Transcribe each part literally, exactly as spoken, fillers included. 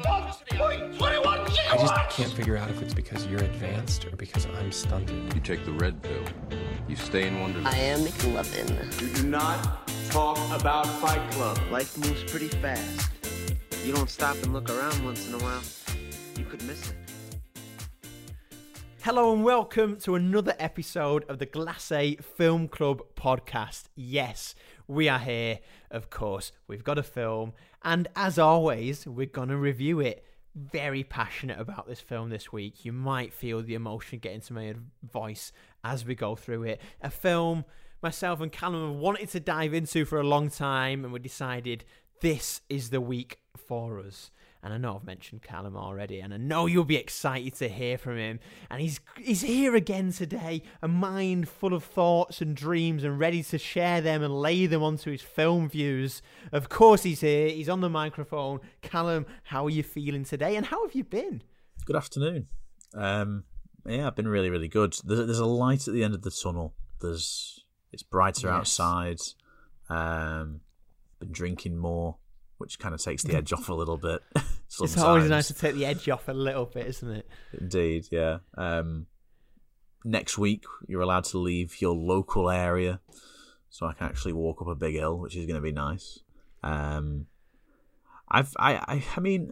I just can't figure out if it's because you're advanced or because I'm stunted. You take the red pill. You stay in Wonderland. I am McLovin. You do not talk about Fight Club. Life moves pretty fast. You don't stop and look around once in a while, you could miss it. Hello and welcome to another episode of the Glace Film Club podcast. Yes, we are here, of course. We've got a film, and as always, we're going to review it. Very passionate about this film this week. You might feel the emotion get into my voice as we go through it. A film myself and Callum have wanted to dive into for a long time, and we decided this is the week for us. And I know I've mentioned Callum already, and I know you'll be excited to hear from him. And he's he's here again today, a mind full of thoughts and dreams and ready to share them and lay them onto his film views. Of course he's here, he's on the microphone. Callum, how are you feeling today and how have you been? Good afternoon. Um, yeah, I've been really, really good. There's, there's a light at the end of the tunnel. There's It's brighter yes. outside. Um, been drinking more, which kind of takes the edge off a little bit. Sometimes. It's always nice to take the edge off a little bit, isn't it? Indeed, yeah. Um, next week, you're allowed to leave your local area, so I can actually walk up a big hill, which is going to be nice. Um, I've, I, I, I mean,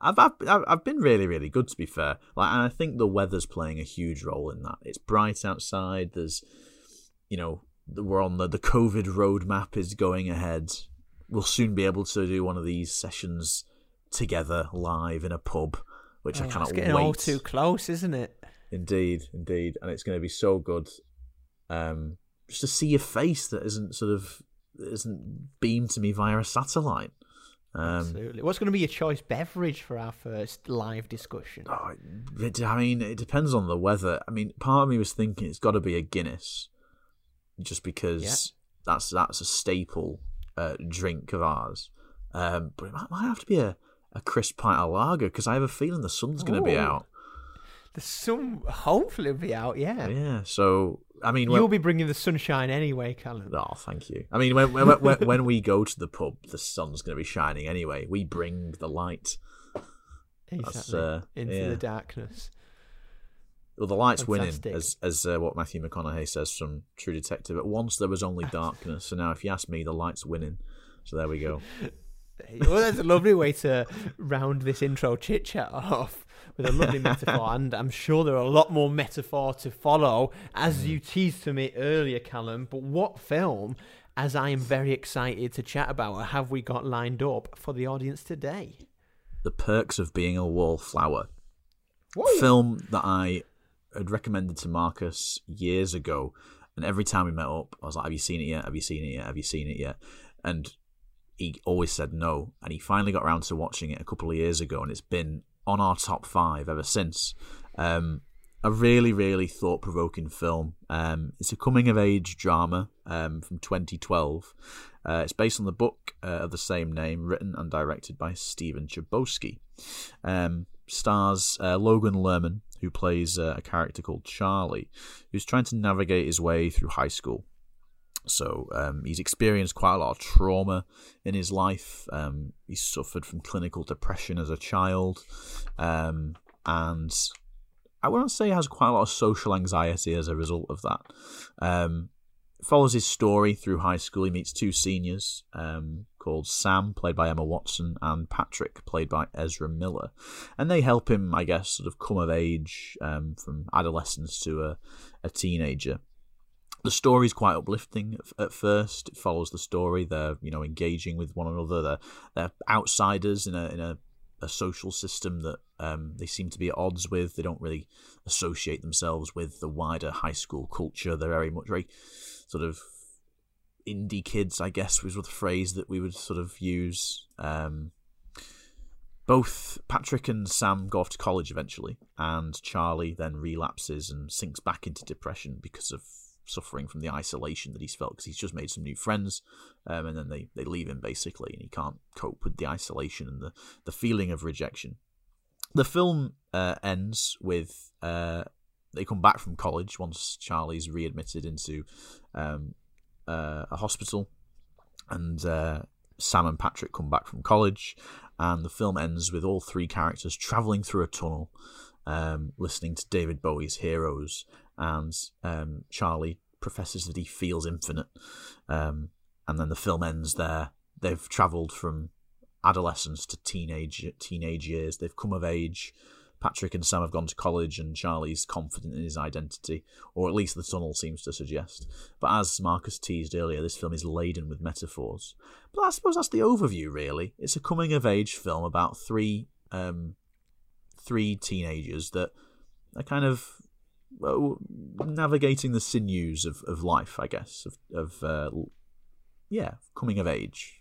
I've, I've, I've been really, really good, to be fair. Like, and I think the weather's playing a huge role in that. It's bright outside. There's, you know, we're on the the COVID roadmap is going ahead. We'll soon be able to do one of these sessions together live in a pub, which oh, I cannot wait. It's getting wait. all too close, isn't it? Indeed, indeed. And it's going to be so good um, just to see your face that isn't sort of isn't beamed to me via a satellite. Um, Absolutely. What's going to be your choice beverage for our first live discussion? Oh, it, I mean, it depends on the weather. I mean, part of me was thinking it's got to be a Guinness just because yeah. that's that's a staple Uh, drink of ours, um, but it might, might have to be a, a crisp pint of lager because I have a feeling the sun's going to be out. The sun, hopefully, will be out. Yeah, yeah. So I mean, you'll when, be bringing the sunshine anyway, Callum. Oh, thank you. I mean, when when, when, when we go to the pub, the sun's going to be shining anyway. We bring the light exactly uh, into yeah. the darkness. Well, the light's Fantastic. winning, as as uh, what Matthew McConaughey says from True Detective. At once there was only darkness, so now if you ask me, the light's winning. So there we go. Well, that's a lovely way to round this intro chit-chat off with a lovely metaphor, and I'm sure there are a lot more metaphor to follow, as you teased to me earlier, Callum. But what film, as I am very excited to chat about, have we got lined up for the audience today? The Perks of Being a Wallflower. Whoa. Film that I had recommended to Marcus years ago, and every time we met up I was like, have you seen it yet have you seen it yet have you seen it yet and he always said no, and he finally got around to watching it a couple of years ago, and it's been on our top five ever since. Um, a really really thought provoking film. Um, it's a coming of age drama um, from twenty twelve. Uh, it's based on the book uh, of the same name, written and directed by Stephen Chbosky. Um, stars uh, Logan Lerman, who plays a character called Charlie, who's trying to navigate his way through high school. So um, he's experienced quite a lot of trauma in his life. Um, he suffered from clinical depression as a child. Um, and I wouldn't say he has quite a lot of social anxiety as a result of that. Um, follows his story through high school. He meets two seniors um, called Sam, played by Emma Watson, and Patrick, played by Ezra Miller, and they help him, I guess, sort of come of age um, from adolescence to a, a teenager. The story is quite uplifting at, at first. It follows the story. They're, you know, engaging with one another. They're, they're outsiders in a in a, a social system that um, they seem to be at odds with. They don't really associate themselves with the wider high school culture. They're very much very sort of indie kids, I guess, was the phrase that we would sort of use. Um, both Patrick and Sam go off to college eventually, and Charlie then relapses and sinks back into depression because of suffering from the isolation that he's felt, because he's just made some new friends, um, and then they, they leave him, basically, and he can't cope with the isolation and the, the feeling of rejection. The film uh, ends with... Uh, They come back from college once Charlie's readmitted into um, uh, a hospital, and uh, Sam and Patrick come back from college, and the film ends with all three characters travelling through a tunnel, um, listening to David Bowie's Heroes, and um, Charlie professes that he feels infinite. Um, and then the film ends there. They've travelled from adolescence to teenage teenage years. They've come of age. Patrick and Sam have gone to college, and Charlie's confident in his identity, or at least the tunnel seems to suggest. But as Marcus teased earlier, this film is laden with metaphors. But I suppose that's the overview, really. It's a coming-of-age film about three um, three teenagers that are kind of well, navigating the sinews of, of life, I guess, of, of uh, yeah, coming of age.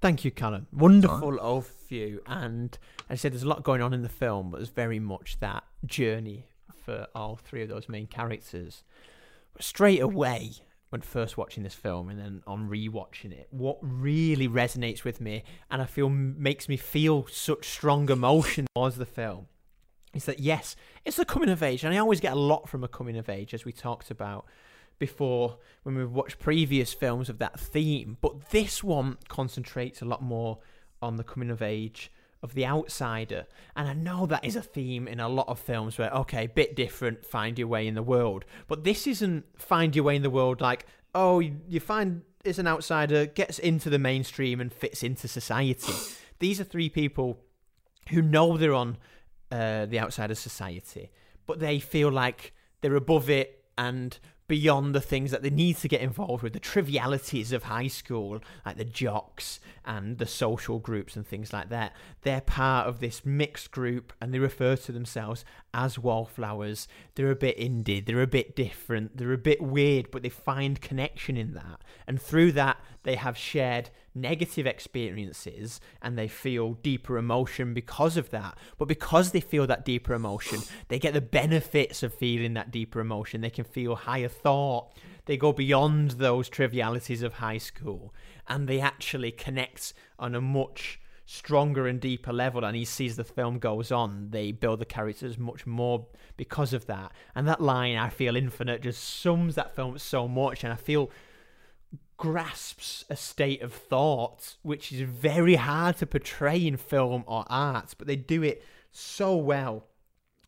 Thank you, Callum. Wonderful overview. And as I said, there's a lot going on in the film, but there's very much that journey for all three of those main characters. But straight away, when first watching this film and then on rewatching it, what really resonates with me, and I feel makes me feel such strong emotion towards the film, is that, yes, it's a coming of age. And I always get a lot from a coming of age, as we talked about before when we've watched previous films of that theme, but this one concentrates a lot more on the coming of age of the outsider. And I know that is a theme in a lot of films where, okay, bit different, find your way in the world. But this isn't find your way in the world like, oh, you find it's an outsider, gets into the mainstream and fits into society. These are three people who know they're on uh, the outsider society, but they feel like they're above it and beyond the things that they need to get involved with, the trivialities of high school, like the jocks and the social groups and things like that. They're part of this mixed group and they refer to themselves as wallflowers. They're a bit indie, they're a bit different, they're a bit weird, but they find connection in that. And through that, they have shared negative experiences and they feel deeper emotion because of that. But because they feel that deeper emotion, they get the benefits of feeling that deeper emotion. They can feel higher thought. They go beyond those trivialities of high school and they actually connect on a much stronger and deeper level. And he sees the film goes on, they build the characters much more because of that. And that line, I feel infinite, just sums that film so much. And I feel grasps a state of thought which is very hard to portray in film or art, but they do it so well,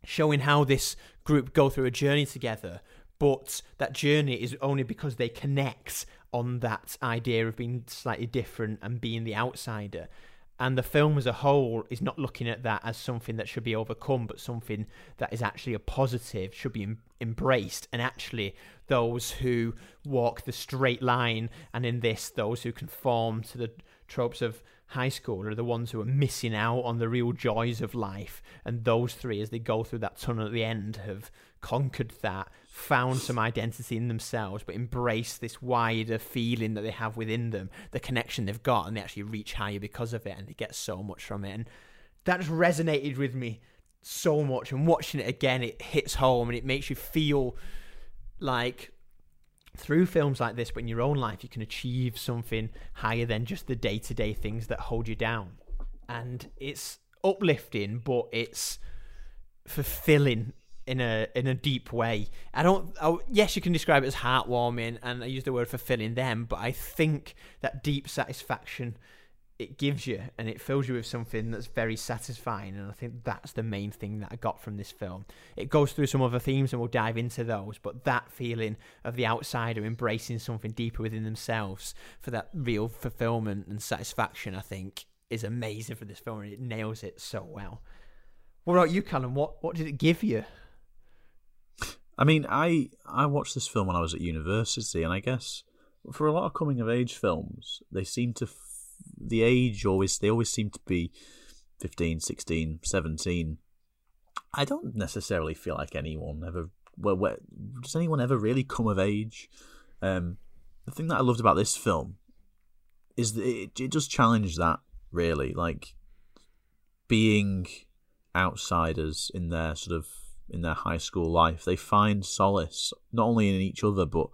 showing how this group go through a journey together, but that journey is only because they connect on that idea of being slightly different and being the outsider. And the film as a whole is not looking at that as something that should be overcome, but something that is actually a positive, should be em- embraced. And actually, those who walk the straight line, and in this, those who conform to the tropes of high school, are the ones who are missing out on the real joys of life. And those three, as they go through that tunnel at the end, have conquered that, found some identity in themselves, but embrace this wider feeling that they have within them, the connection they've got, and they actually reach higher because of it, and they get so much from it. And that just resonated with me so much, and watching it again, it hits home, and it makes you feel like through films like this, but in your own life, you can achieve something higher than just the day-to-day things that hold you down. And it's uplifting, but it's fulfilling in a in a deep way. I don't I, yes, you can describe it as heartwarming, and I use the word fulfilling them, but I think that deep satisfaction it gives you, and it fills you with something that's very satisfying. And I think that's the main thing that I got from this film. It goes through some other themes and we'll dive into those, but that feeling of the outsider embracing something deeper within themselves for that real fulfillment and satisfaction, I think, is amazing for this film, and it nails it so well. What about you, Callum? What what did it give you? I mean, I I watched this film when I was at university, and I guess for a lot of coming of age films, they seem to f- the age always they always seem to be fifteen, sixteen, seventeen. I don't necessarily feel like anyone ever well, where, does anyone ever really come of age? Um, the thing that I loved about this film is that it it does challenge that, really, like being outsiders in their sort of in their high school life. They find solace not only in each other, but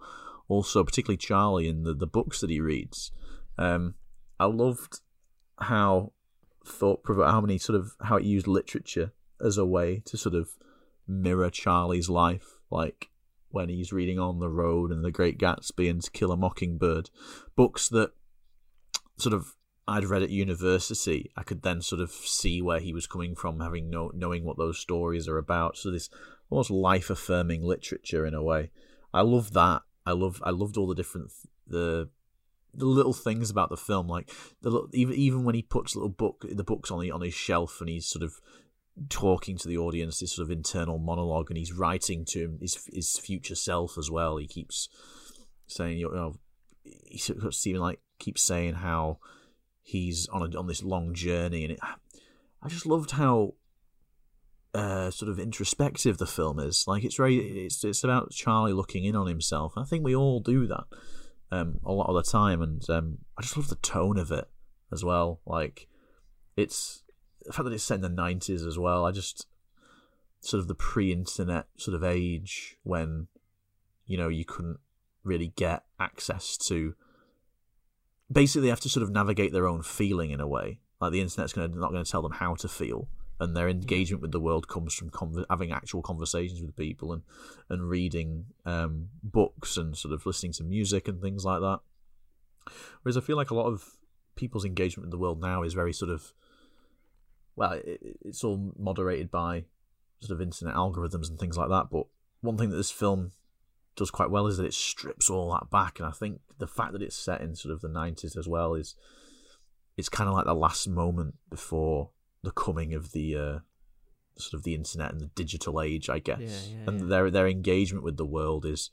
also particularly Charlie in the, the books that he reads. Um, I loved how thought how many sort of how it used literature as a way to sort of mirror Charlie's life, like when he's reading On the Road and The Great Gatsby and To Kill a Mockingbird, books that sort of I'd read at university, I could then sort of see where he was coming from, having no, knowing what those stories are about. So this almost life-affirming literature in a way. I love that. I love. I loved all the different the the little things about the film, like the even even when he puts little book the books on the, on his shelf, and he's sort of talking to the audience, this sort of internal monologue, and he's writing to him, his his future self as well. He keeps saying, you know, he sort of seems like keeps saying how he's on a, on this long journey, and it, I just loved how uh, sort of introspective the film is. Like it's very, it's it's about Charlie looking in on himself. And I think we all do that um, a lot of the time, and um, I just love the tone of it as well. Like it's the fact that it's set in the nineties as well. I just sort of the pre-internet sort of age when, you know, you couldn't really get access to. Basically, they have to sort of navigate their own feeling in a way. Like the internet's gonna, not going to tell them how to feel, and their engagement with the world comes from con- having actual conversations with people and and reading um, books and sort of listening to music and things like that. Whereas I feel like a lot of people's engagement with the world now is very sort of, well, it, it's all moderated by sort of internet algorithms and things like that. But one thing that this film does quite well is that it strips all that back, and I think the fact that it's set in sort of the nineties as well is it's kind of like the last moment before the coming of the uh, sort of the internet and the digital age, I guess. Yeah, yeah, and yeah. their their engagement with the world is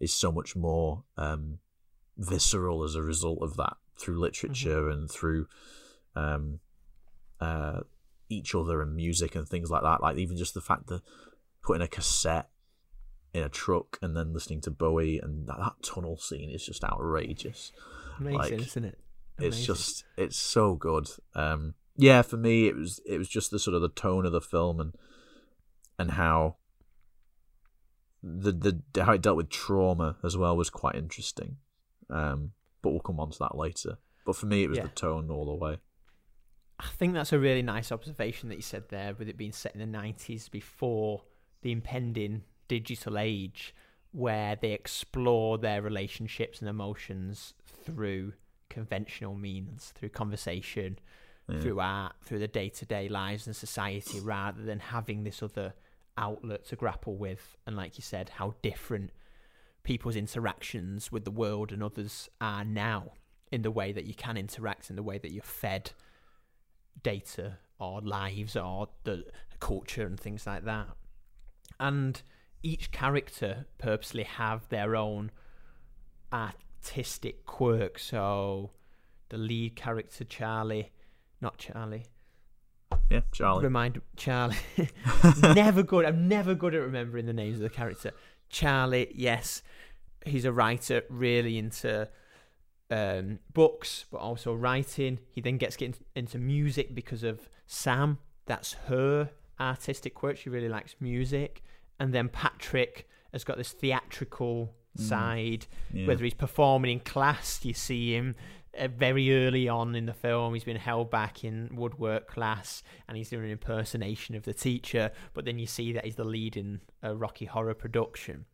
is so much more um, visceral as a result of that, through literature mm-hmm. and through um, uh, each other and music and things like that. Like even just the fact that putting a cassette in a truck and then listening to Bowie, and that, that tunnel scene is just outrageous. Amazing, like, isn't it? Amazing. It's just, it's so good. Um, yeah, for me, it was it was just the sort of the tone of the film, and and how the the how it dealt with trauma as well was quite interesting. Um, but we'll come on to that later. But for me, it was yeah. the tone all the way. I think that's a really nice observation that you said there, with it being set in the nineties before the impending digital age, where they explore their relationships and emotions through conventional means, through conversation, yeah. through art, through the day-to-day lives and society, rather than having this other outlet to grapple with. And like you said, how different people's interactions with the world and others are now, in the way that you can interact, in the way that you're fed data or lives or the culture and things like that. And each character purposely have their own artistic quirk. So the lead character, Charlie, not Charlie. Yeah, Charlie. Remind Charlie. never good. I'm never good at remembering the names of the character. Charlie, yes, he's a writer, really into um, books, but also writing. He then gets get into music because of Sam. That's her artistic quirk. She really likes music. And then Patrick has got this theatrical mm. side, yeah. whether he's performing in class. You see him uh, very early on in the film. He's been held back in woodwork class, and he's doing an impersonation of the teacher. But then you see that he's the lead in a Rocky Horror production.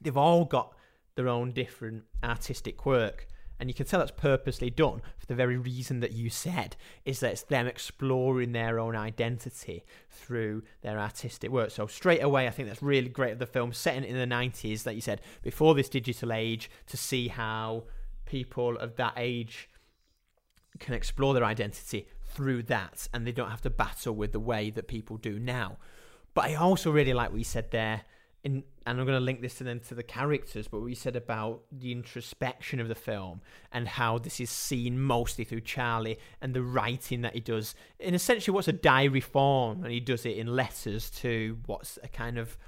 They've all got their own different artistic quirk. And you can tell that's purposely done for the very reason that you said, is that it's them exploring their own identity through their artistic work. So straight away, I think that's really great of the film, setting it in the nineties, like you said, before this digital age, to see how people of that age can explore their identity through that, and they don't have to battle with the way that people do now. But I also really like what you said there, in, and I'm going to link this to then to the characters, but what you said about the introspection of the film and how this is seen mostly through Charlie and the writing that he does in essentially what's a diary form, and he does it in letters to what's a kind of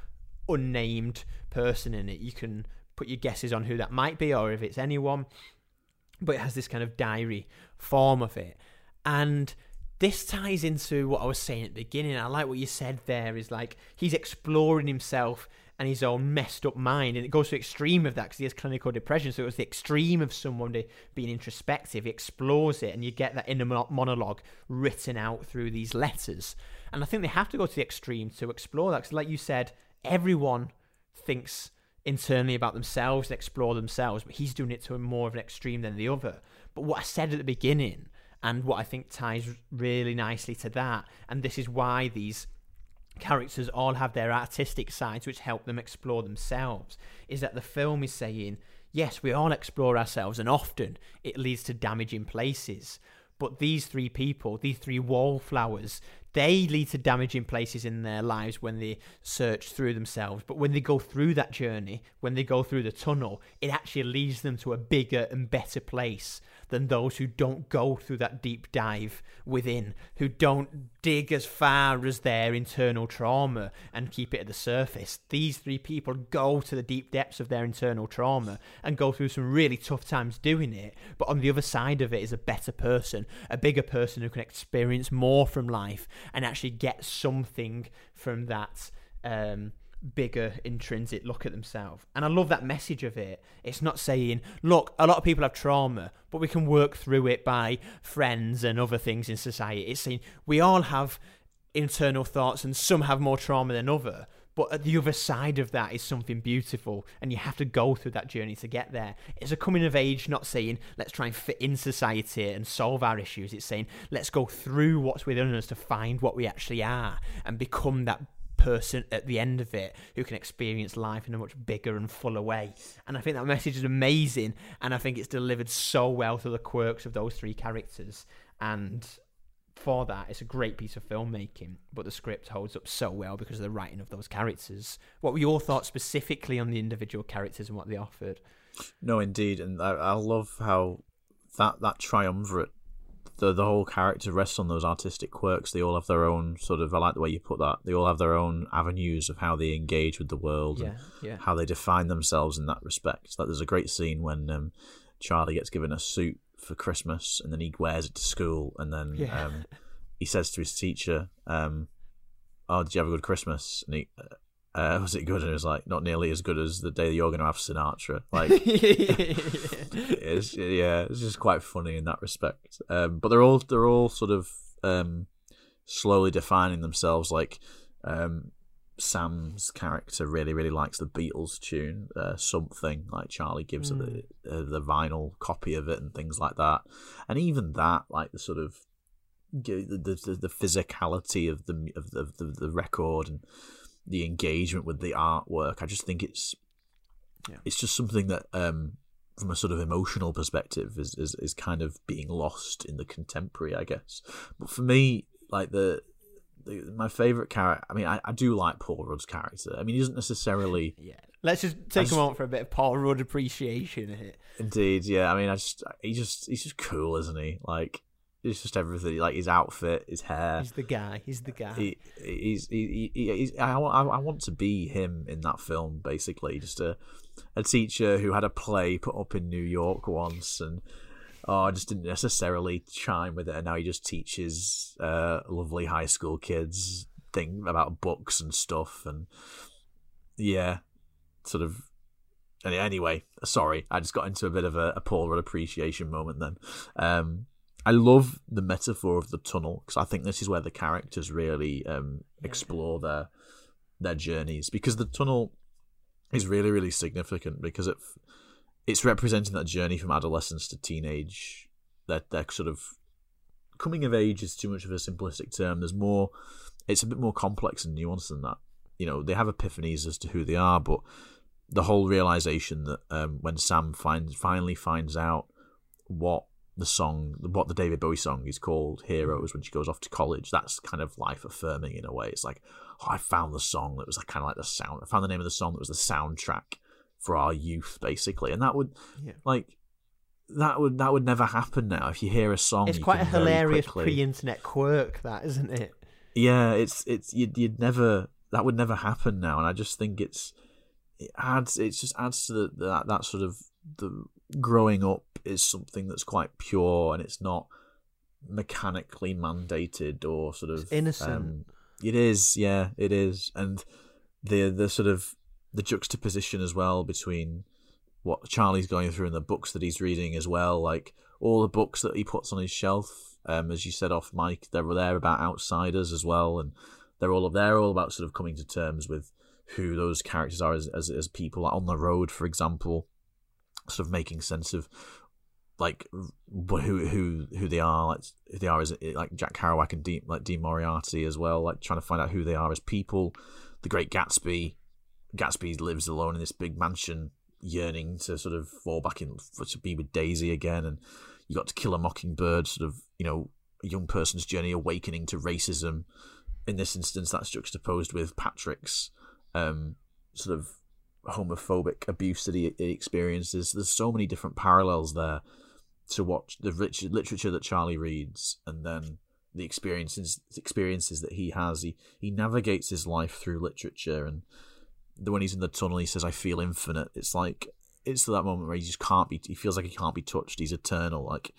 unnamed person in it. You can put your guesses on who that might be, or if it's anyone, but it has this kind of diary form of it. And this ties into what I was saying at the beginning. I like what you said there, is like he's exploring himself and his own messed up mind. And it goes to the extreme of that because he has clinical depression. So it's the extreme of someone being introspective. He explores it, and you get that inner monologue written out through these letters. And I think they have to go to the extreme to explore that. Because like you said, everyone thinks internally about themselves and explore themselves, but he's doing it to a more of an extreme than the other. But what I said at the beginning, and what I think ties really nicely to that, and this is why these characters all have their artistic sides which help them explore themselves, is that the film is saying, yes, we all explore ourselves, and often it leads to damaging places. But these three people, these three wallflowers, they lead to damaging places in their lives when they search through themselves. But when they go through that journey, when they go through the tunnel, it actually leads them to a bigger and better place than those who don't go through that deep dive within, who don't dig as far as their internal trauma and keep it at the surface. These three people go to the deep depths of their internal trauma and go through some really tough times doing it, but on the other side of it is a better person, a bigger person who can experience more from life and actually get something from that um bigger intrinsic look at themselves. And I love that message of it. It's not saying, look, a lot of people have trauma, but we can work through it by friends and other things in society. It's saying we all have internal thoughts and some have more trauma than other, but at the other side of that is something beautiful, and you have to go through that journey to get there. It's a coming of age, not saying, let's try and fit in society and solve our issues. It's saying, let's go through what's within us to find what we actually are and become that person at the end of it who can experience life in a much bigger and fuller way. And I think that message is amazing, and I think it's delivered so well through the quirks of those three characters. And for that, it's a great piece of filmmaking, but the script holds up so well because of the writing of those characters. What were your thoughts specifically on the individual characters and what they offered? No, indeed, and I, I love how that that triumvirate, The, the whole character rests on those artistic quirks. They all have their own sort of, I like the way you put that, they all have their own avenues of how they engage with the world, yeah, and yeah. how they define themselves in that respect. Like, there's a great scene when um, Charlie gets given a suit for Christmas and then he wears it to school, and then yeah. um, he says to his teacher, um, oh, did you have a good Christmas? And he... Uh, Uh, was it good? And it was like, not nearly as good as the day that you're going to have Sinatra. Like, it's, yeah, it's just quite funny in that respect. Um, but they're all they're all sort of um, slowly defining themselves. Like um, Sam's character really really likes the Beatles tune, uh, something. Like Charlie gives mm. her the uh, the vinyl copy of it and things like that. And even that, like the sort of the the, the physicality of the of the, of the, the record and the engagement with the artwork, I just think it's yeah. it's just something that um, from a sort of emotional perspective is, is is kind of being lost in the contemporary, I guess. But for me, like the, the my favourite character, I mean, I, I do like Paul Rudd's character. I mean, he doesn't necessarily... Yeah. Let's just take just, a moment for a bit of Paul Rudd appreciation here. Indeed, yeah. I mean, I just he just he's just cool, isn't he? Like, it's just everything, like his outfit, his hair. He's the guy. He's the guy. He, he's he, he, he's. I, I, I want to be him in that film, basically. Just a, a teacher who had a play put up in New York once, and oh, just didn't necessarily chime with it, and now he just teaches uh, lovely high school kids thing about books and stuff, and yeah, sort of. Anyway, sorry, I just got into a bit of a, a Paul Rudd appreciation moment then. Um, I love the metaphor of the tunnel, because I think this is where the characters really um, explore their their journeys, because the tunnel is really, really significant, because it it's representing that journey from adolescence to teenage. That they're, they're sort of coming of age is too much of a simplistic term. There's more. It's a bit more complex and nuanced than that. You know, they have epiphanies as to who they are, but the whole realization that um, when Sam finds finally finds out what. the song, what the David Bowie song is called, Heroes, when she goes off to college, that's kind of life-affirming in a way. It's like, oh, I found the song that was kind of like the sound, I found the name of the song that was the soundtrack for our youth, basically. And that would, yeah. like, that would that would never happen now. If you hear a song, it's quite a hilarious quickly... pre-internet quirk, that, isn't it? Yeah, it's, it's you'd, you'd never, that would never happen now. And I just think it's, it adds, it just adds to the, that, that sort of, the growing up is something that's quite pure, and it's not mechanically mandated or sort of it's innocent. Um, it is, yeah, it is, and the the sort of the juxtaposition as well between what Charlie's going through and the books that he's reading as well, like all the books that he puts on his shelf. Um, as you said off mic, they were there about outsiders as well, and they're all they're all about sort of coming to terms with who those characters are as as, as people. Like On the Road, for example, sort of making sense of like who who who they are, like who they are as like Jack Kerouac and Dean, like Dean Moriarty as well, like trying to find out who they are as people. The Great Gatsby, Gatsby lives alone in this big mansion, yearning to sort of fall back in to be with Daisy again, and you got To Kill a Mockingbird, sort of, you know, a young person's journey awakening to racism. In this instance, that's juxtaposed with Patrick's um, sort of homophobic abuse that he, he experiences. There's so many different parallels there to watch the rich literature that Charlie reads, and then the experiences experiences that he has. He he navigates his life through literature, and the, when he's in the tunnel, he says, "I feel infinite." It's like, it's that moment where he just can't be. He feels like he can't be touched. He's eternal. Like,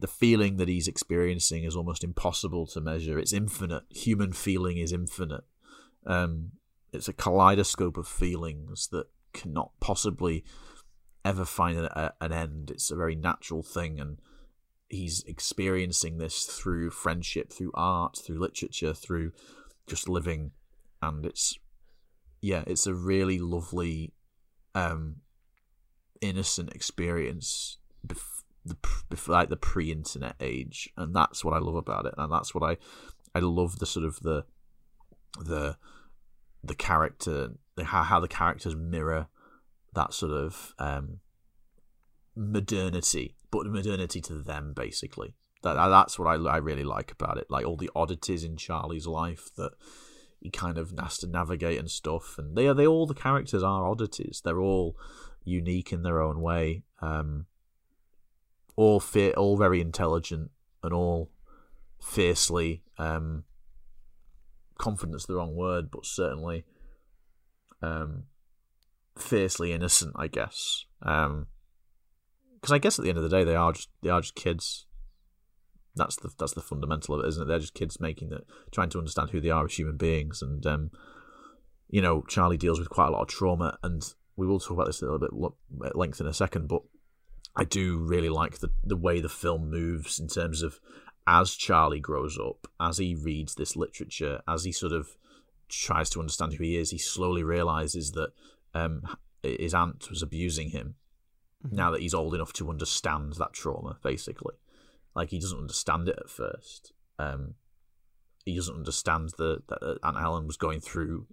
the feeling that he's experiencing is almost impossible to measure. It's infinite. Human feeling is infinite. Um, it's a kaleidoscope of feelings that cannot possibly ever find a, an end. It's a very natural thing, and he's experiencing this through friendship, through art, through literature, through just living. And it's, yeah, it's a really lovely, um, innocent experience bef- the, bef- like the pre-internet age, and that's what I love about it. And that's what I, I love the sort of the, the, the character, the, how how the characters mirror that sort of um, modernity, but modernity to them, basically. That that's what I I really like about it. Like all the oddities in Charlie's life that he kind of has to navigate and stuff. And they are they all the characters are oddities. They're all unique in their own way. Um, all fear, all very intelligent, and all fiercely um, confident's the wrong word, but certainly um, fiercely innocent, I guess. Um, because I guess at the end of the day, they are just they are just kids. That's the that's the fundamental of it, isn't it? They're just kids making that, trying to understand who they are as human beings. And um, you know, Charlie deals with quite a lot of trauma, and we will talk about this a little bit at length in a second. But I do really like the the way the film moves in terms of as Charlie grows up, as he reads this literature, as he sort of tries to understand who he is. He slowly realizes that um, his aunt was abusing him. Now that he's old enough to understand that trauma, basically. Like, he doesn't understand it at first. Um, he doesn't understand that, that Aunt Helen was going through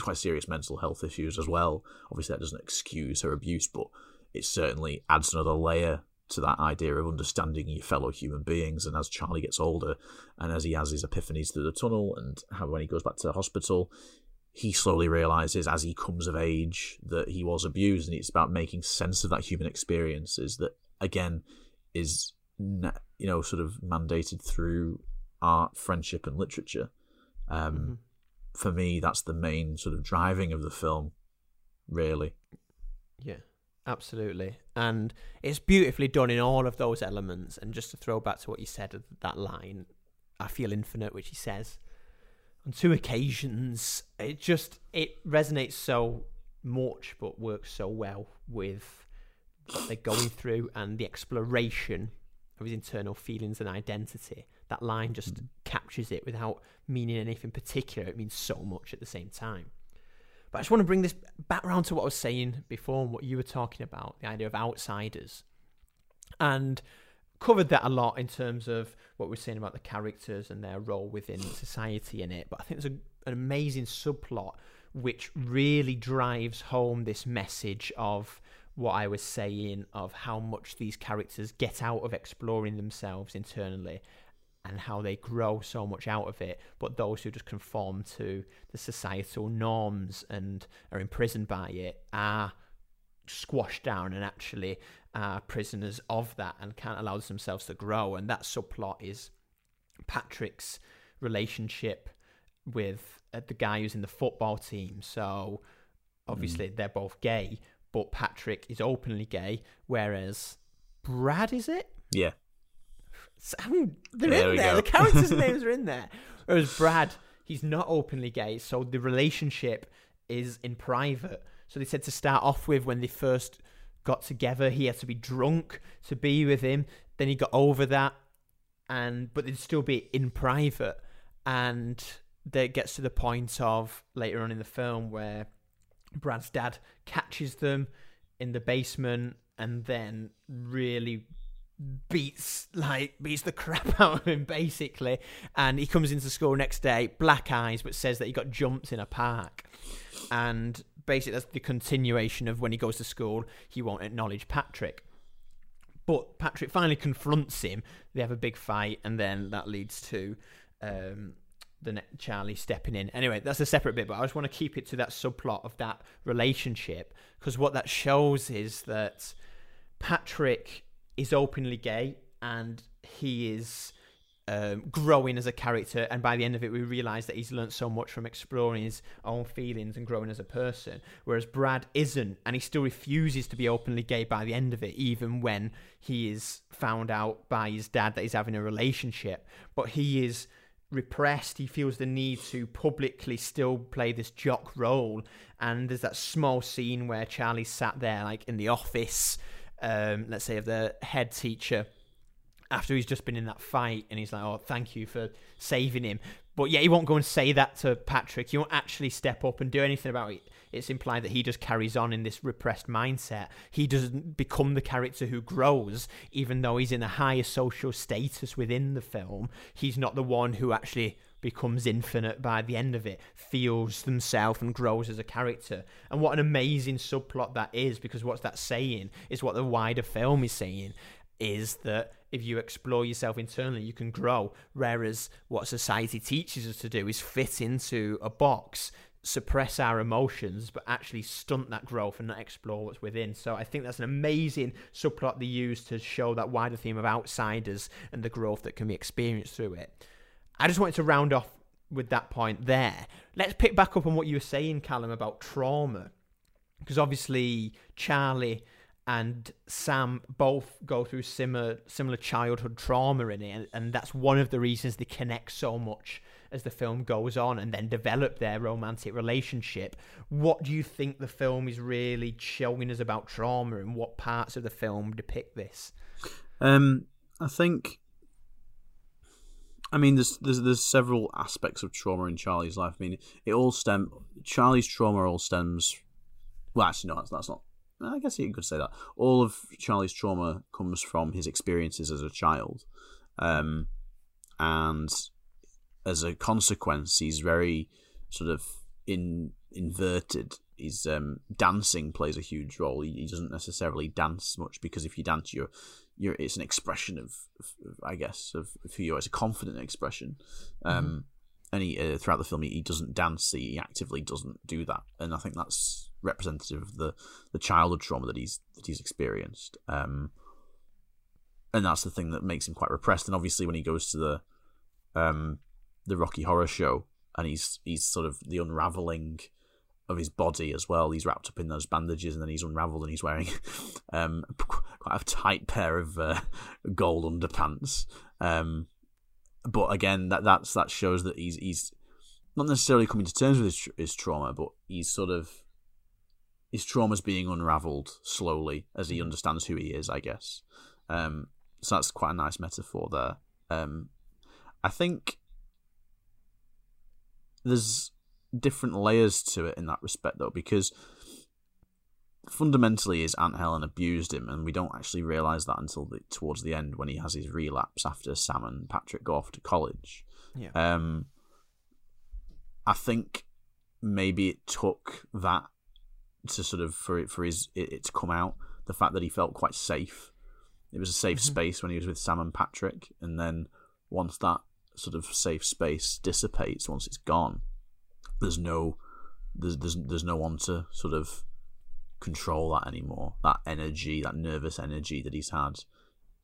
quite serious mental health issues as well. Obviously, that doesn't excuse her abuse, but it certainly adds another layer to that idea of understanding your fellow human beings. And as Charlie gets older, and as he has his epiphanies through the tunnel, and how when he goes back to the hospital, he slowly realizes as he comes of age that he was abused, and it's about making sense of that human experiences that, again, is, you know, sort of mandated through art, friendship, and literature. Um, mm-hmm. For me, that's the main sort of driving of the film, really. Yeah, absolutely. And it's beautifully done in all of those elements. And just to throw back to what you said, that line, "I feel infinite," which he says on two occasions, it just, it resonates so much, but works so well with what they're going through and the exploration of his internal feelings and identity. That line just mm. captures it without meaning anything particular. It means so much at the same time. But I just want to bring this back around to what I was saying before and what you were talking about, the idea of outsiders. And covered that a lot in terms of what we're saying about the characters and their role within society in it. But I think there's a, an amazing subplot which really drives home this message of what I was saying, of how much these characters get out of exploring themselves internally and how they grow so much out of it. But those who just conform to the societal norms and are imprisoned by it are squashed down and actually are prisoners of that and can't allow themselves to grow. And that subplot is Patrick's relationship with uh, the guy who's in the football team. So obviously mm. they're both gay, but Patrick is openly gay, whereas Brad, is it? Yeah. I mean, they're there in there. Go. The characters' names are in there. Whereas Brad, he's not openly gay, so the relationship is in private. So they said to start off with, when they first got together, he had to be drunk to be with him. Then he got over that, and but they'd still be in private. And it gets to the point of later on in the film where Brad's dad catches them in the basement and then really beats like beats the crap out of him, basically. And he comes into school the next day, black eyes, but says that he got jumped in a park. And basically that's the continuation of when he goes to school, he won't acknowledge Patrick. But Patrick finally confronts him. They have a big fight, and then that leads to um, the next Charlie stepping in. Anyway, that's a separate bit, but I just want to keep it to that subplot of that relationship, because what that shows is that Patrick is openly gay, and he is um, growing as a character. And by the end of it, we realise that he's learnt so much from exploring his own feelings and growing as a person, whereas Brad isn't, and he still refuses to be openly gay by the end of it, even when he is found out by his dad that he's having a relationship. But he is repressed. He feels the need to publicly still play this jock role. And there's that small scene where Charlie sat there, like, in the office, Um, let's say, of the head teacher, after he's just been in that fight, and he's like, oh, thank you for saving him. But yeah, he won't go and say that to Patrick. He won't actually step up and do anything about it. It's implied that he just carries on in this repressed mindset. He doesn't become the character who grows, even though he's in a higher social status within the film. He's not the one who actually becomes infinite by the end of it, feels himself and grows as a character. And what an amazing subplot that is, because what's that saying is what the wider film is saying, is that if you explore yourself internally, you can grow, whereas what society teaches us to do is fit into a box, suppress our emotions, but actually stunt that growth and not explore what's within. So I think that's an amazing subplot they use to show that wider theme of outsiders and the growth that can be experienced through it. I just wanted to round off with that point there. Let's pick back up on what you were saying, Callum, about trauma, because obviously Charlie and Sam both go through similar similar childhood trauma in it, and, and that's one of the reasons they connect so much as the film goes on and then develop their romantic relationship. What do you think the film is really showing us about trauma, and what parts of the film depict this? Um, I think, I mean, there's, there's there's several aspects of trauma in Charlie's life. I mean, it all stem. Charlie's trauma all stems. Well, actually, no, that's, that's not. I guess you could say that all of Charlie's trauma comes from his experiences as a child, um, and as a consequence, he's very sort of in inverted. He's um, dancing plays a huge role. He, he doesn't necessarily dance much, because if you dance, you're You're, it's an expression of, of I guess, of, of who you are. It's a confident expression. Um, mm-hmm. And he, uh, throughout the film, he, he doesn't dance. He actively doesn't do that. And I think that's representative of the, the childhood trauma that he's that he's experienced. Um, and that's the thing that makes him quite repressed. And obviously, when he goes to the um, the Rocky Horror Show, and he's he's sort of the unraveling of his body as well. He's wrapped up in those bandages, and then he's unravelled, and he's wearing um, quite a tight pair of uh, gold underpants. Um, but again, that that's that shows that he's he's not necessarily coming to terms with his, his trauma, but he's sort of his trauma's being unravelled slowly as he understands who he is, I guess. Um, so that's quite a nice metaphor there. Um, I think there's different layers to it in that respect, though, because fundamentally his Aunt Helen abused him, and we don't actually realise that until the, towards the end, when he has his relapse after Sam and Patrick go off to college. Yeah. Um, I think maybe it took that to sort of for it for his it, it to come out. The fact that he felt quite safe, it was a safe mm-hmm. space when he was with Sam and Patrick, and then once that sort of safe space dissipates, once it's gone, There's no, there's, there's there's no one to sort of control that anymore. That energy, that nervous energy that he's had,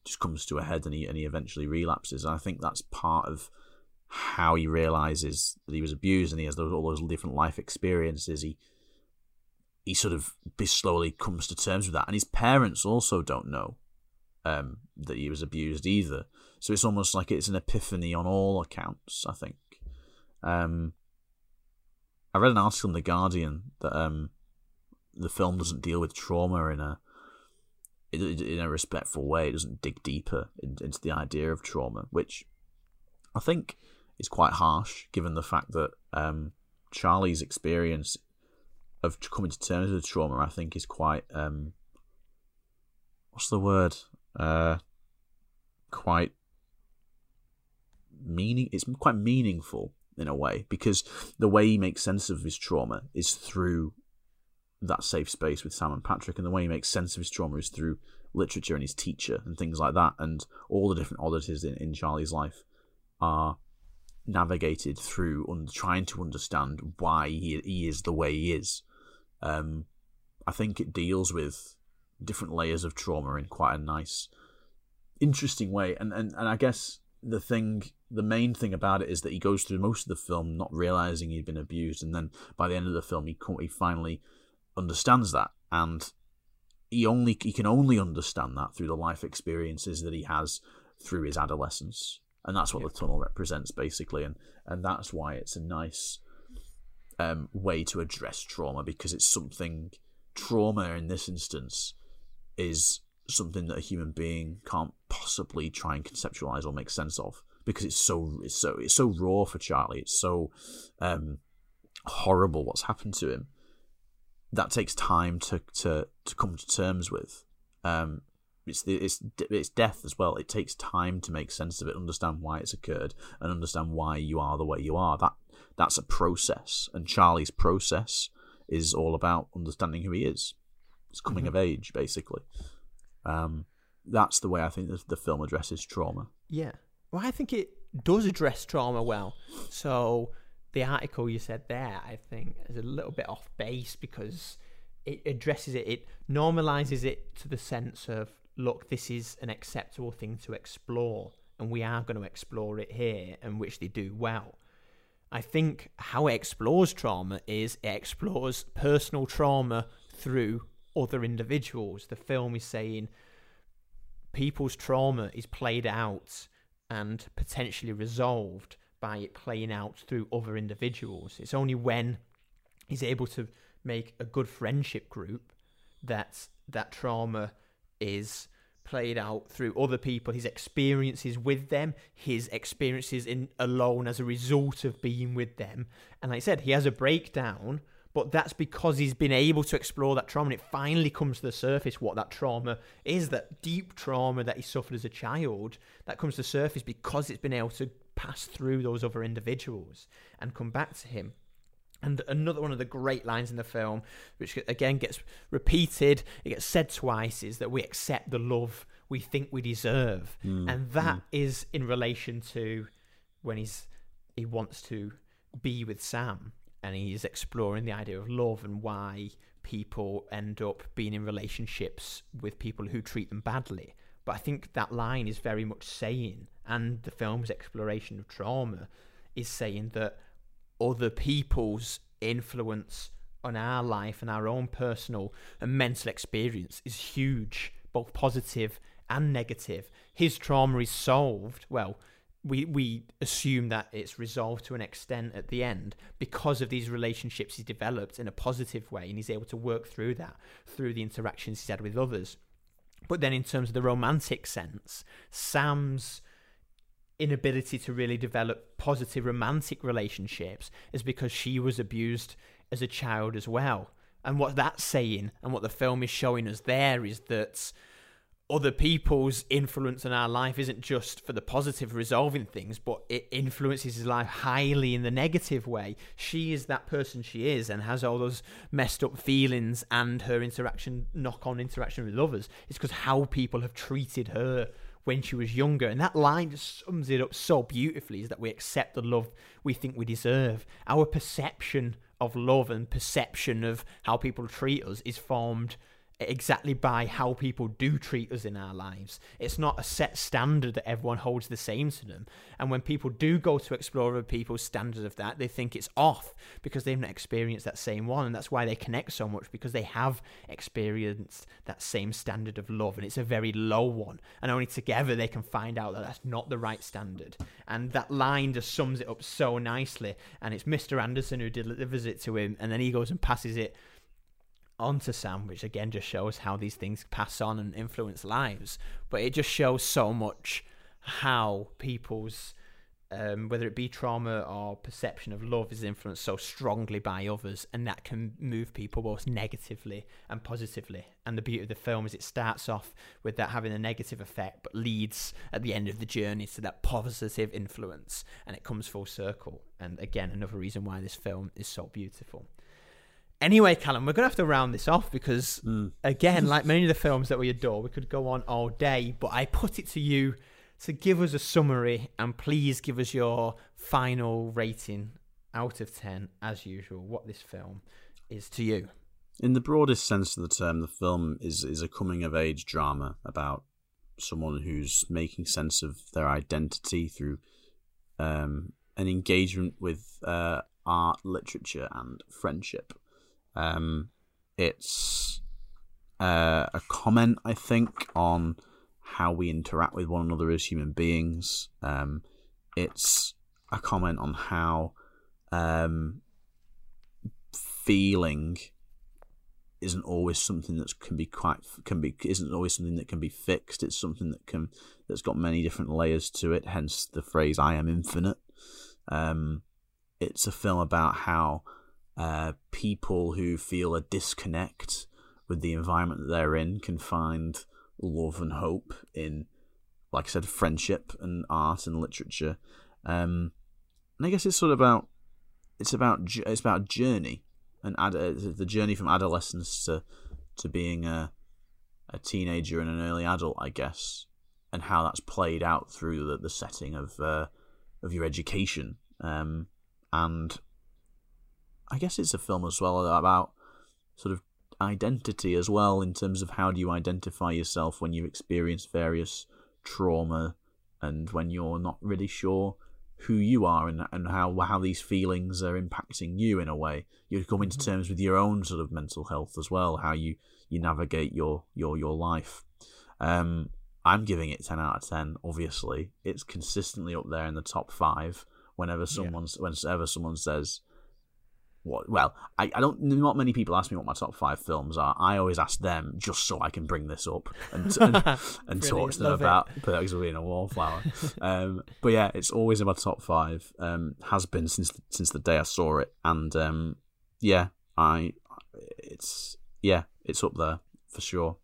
just comes to a head, and he and he eventually relapses. And I think that's part of how he realizes that he was abused, and he has those, all those different life experiences. He he sort of slowly comes to terms with that, and his parents also don't know um, that he was abused either. So it's almost like it's an epiphany on all accounts, I think. Um, I read an article in The Guardian that um, the film doesn't deal with trauma in a in a respectful way. It doesn't dig deeper in, into the idea of trauma, which I think is quite harsh, given the fact that um, Charlie's experience of coming to terms with trauma, I think, is quite um, what's the word? Uh, quite meaning. It's quite meaningful in a way, because the way he makes sense of his trauma is through that safe space with Sam and Patrick, and the way he makes sense of his trauma is through literature and his teacher and things like that, and all the different oddities in, in Charlie's life are navigated through und- trying to understand why he, he is the way he is. Um, I think it deals with different layers of trauma in quite a nice, interesting way, and, and, and I guess the thing, the main thing about it is that he goes through most of the film not realising he'd been abused, and then by the end of the film he, he finally understands that, and he only he can only understand that through the life experiences that he has through his adolescence, and that's what yeah. the tunnel represents basically, and and that's why it's a nice um, way to address trauma, because it's something trauma in this instance is something that a human being can't possibly try and conceptualize or make sense of, because it's so it's so it's so raw for Charlie, it's so um, horrible what's happened to him. That takes time to, to, to come to terms with. Um, it's the, it's it's death as well. It takes time to make sense of it, understand why it's occurred, and understand why you are the way you are. That that's a process, and Charlie's process is all about understanding who he is. It's coming mm-hmm. of age, basically. Um, that's the way I think the, the film addresses trauma. Yeah, well, I think it does address trauma well. So. The article you said there, I think, is a little bit off base, because it addresses it, it normalises it to the sense of, look, this is an acceptable thing to explore, and we are going to explore it here, and which they do well. I think how it explores trauma is it explores personal trauma through other individuals. The film is saying people's trauma is played out and potentially resolved by it playing out through other individuals. It's only when he's able to make a good friendship group that that trauma is played out through other people, his experiences with them, his experiences in alone as a result of being with them. And like I said, he has a breakdown, but that's because he's been able to explore that trauma, and it finally comes to the surface what that trauma is, that deep trauma that he suffered as a child, that comes to the surface because it's been able to pass through those other individuals and come back to him. And another one of the great lines in the film, which again gets repeated, it gets said twice, is that we accept the love we think we deserve. Mm, and that mm. is in relation to when he's he wants to be with Sam, and he's exploring the idea of love and why people end up being in relationships with people who treat them badly. But I think that line is very much saying, and the film's exploration of trauma is saying, that other people's influence on our life and our own personal and mental experience is huge, both positive and negative. His trauma is solved. Well, we, we assume that it's resolved to an extent at the end because of these relationships he's developed in a positive way, and he's able to work through that through the interactions he's had with others. But then in terms of the romantic sense, Sam's inability to really develop positive romantic relationships is because she was abused as a child as well. And what that's saying, and what the film is showing us there, is that other people's influence on our life isn't just for the positive, resolving things, but it influences his life highly in the negative way. She is that person she is, and has all those messed up feelings, and her interaction, knock-on interaction with others, is because how people have treated her when she was younger. And that line just sums it up so beautifully, is that we accept the love we think we deserve. Our perception of love and perception of how people treat us is formed exactly by how people do treat us in our lives. It's not a set standard that everyone holds the same to them. And when people do go to explore other people's standards of that, they think it's off because they've not experienced that same one. And that's why they connect so much, because they have experienced that same standard of love. And it's a very low one. And only together they can find out that that's not the right standard. And that line just sums it up so nicely. And it's Mister Anderson who delivers it to him. And then he goes and passes it onto Sam, which again just shows how these things pass on and influence lives. But it just shows so much how people's um, whether it be trauma or perception of love, is influenced so strongly by others, and that can move people both negatively and positively. And the beauty of the film is it starts off with that having a negative effect, but leads at the end of the journey to that positive influence, and it comes full circle. And again, another reason why this film is so beautiful. Anyway, Callum, we're going to have to round this off because, mm. again, like many of the films that we adore, we could go on all day, but I put it to you to give us a summary, and please give us your final rating out of ten, as usual, what this film is to you. In the broadest sense of the term, the film is, is a coming-of-age drama about someone who's making sense of their identity through um, an engagement with uh, art, literature, and friendship. Um, it's uh, a comment, I think, on how we interact with one another as human beings. Um, it's a comment on how um, feeling isn't always something that can be quite can be isn't always something that can be fixed. It's something that can that's got many different layers to it. Hence the phrase "I am infinite." Um, it's a film about how. Uh, people who feel a disconnect with the environment that they're in can find love and hope in, like I said, friendship and art and literature. Um, and I guess it's sort of about it's about it's about journey and ad- the journey from adolescence to to being a a teenager and an early adult, I guess, and how that's played out through the, the setting of uh, of your education. Um, and I guess it's a film as well about sort of identity as well, in terms of how do you identify yourself when you experience various trauma and when you're not really sure who you are and and how how these feelings are impacting you in a way. You're coming to terms with your own sort of mental health as well, how you, you navigate your, your, your life. Um, I'm giving it ten out of ten, obviously. It's consistently up there in the top five whenever someone's, yeah. whenever someone says... What, well, I, I don't. Not many people ask me what my top five films are. I always ask them just so I can bring this up and and, and talk to them about The Perks of Being a Wallflower. um, but yeah, it's always in my top five. Um, has been since the, since the day I saw it, and um, yeah, I it's yeah, it's up there for sure.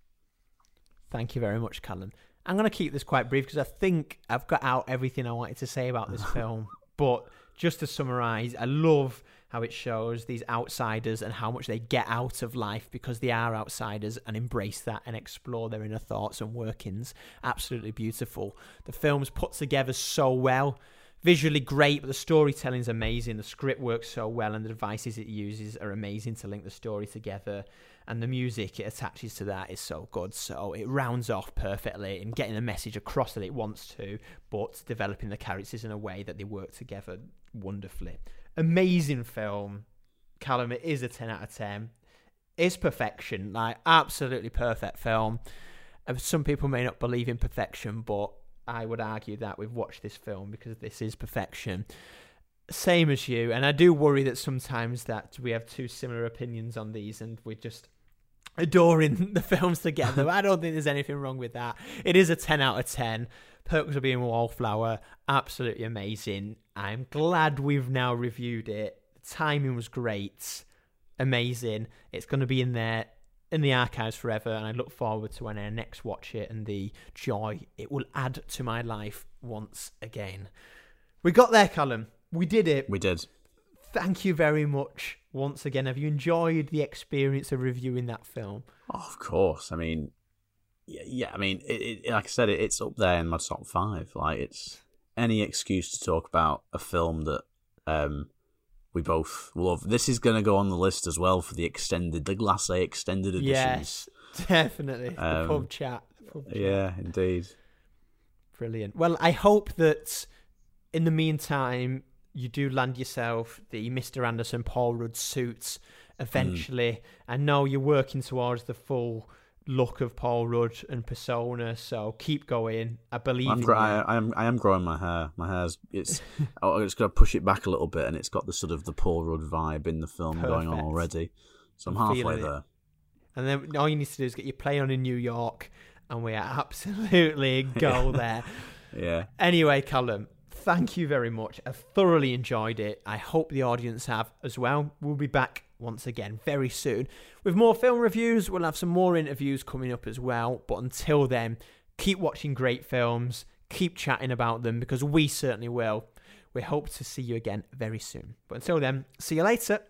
Thank you very much, Callum. I'm going to keep this quite brief because I think I've got out everything I wanted to say about this film. But just to summarise, I love how it shows these outsiders and how much they get out of life because they are outsiders, and embrace that and explore their inner thoughts and workings. Absolutely beautiful. The film's put together so well. Visually great, but the storytelling's amazing. The script works so well, and the devices it uses are amazing to link the story together. And the music it attaches to that is so good. So it rounds off perfectly in getting the message across that it wants to, but developing the characters in a way that they work together wonderfully. Amazing film, Callum. It is a ten out of ten. It's perfection, like absolutely perfect film. Some people may not believe in perfection, but I would argue that we've watched this film because this is perfection. Same as you, and I do worry that sometimes that we have two similar opinions on these and we're just adoring the films together. I don't think there's anything wrong with that. It is a ten out of ten. Perks of Being a Wallflower, absolutely amazing. I'm glad we've now reviewed it. The timing was great, amazing. It's going to be in there in the archives forever, and I look forward to when I next watch it and the joy it will add to my life once again. We got there, Callum. We did it. We did. Thank you very much once again. Have you enjoyed the experience of reviewing that film? Oh, of course. I mean... Yeah, yeah. I mean, it, it, like I said, it, it's up there in my top five. Like, it's any excuse to talk about a film that um, we both love. This is going to go on the list as well for the extended, the Glace extended editions. Yes, definitely. Um, the pub chat. The pub chat. Yeah, indeed. Brilliant. Well, I hope that in the meantime you do land yourself the Mister Anderson Paul Rudd suits eventually. Mm. I know you're working towards the full look of Paul Rudd and persona, so keep going. I believe I'm in gr- I, I am I am growing my hair. My hair's it's I just gotta push it back a little bit, and it's got the sort of the Paul Rudd vibe in the film Perfect. Going on already. So I'm, I'm halfway there. It. And then all you need to do is get your play on in New York, and we are absolutely go there. Yeah. Anyway, Callum, Thank you very much. I thoroughly enjoyed it. I hope the audience have as well. We'll be back once again very soon with more film reviews. We'll have some more interviews coming up as well. But until then, keep watching great films. Keep chatting about them, because we certainly will. We hope to see you again very soon. But until then, see you later.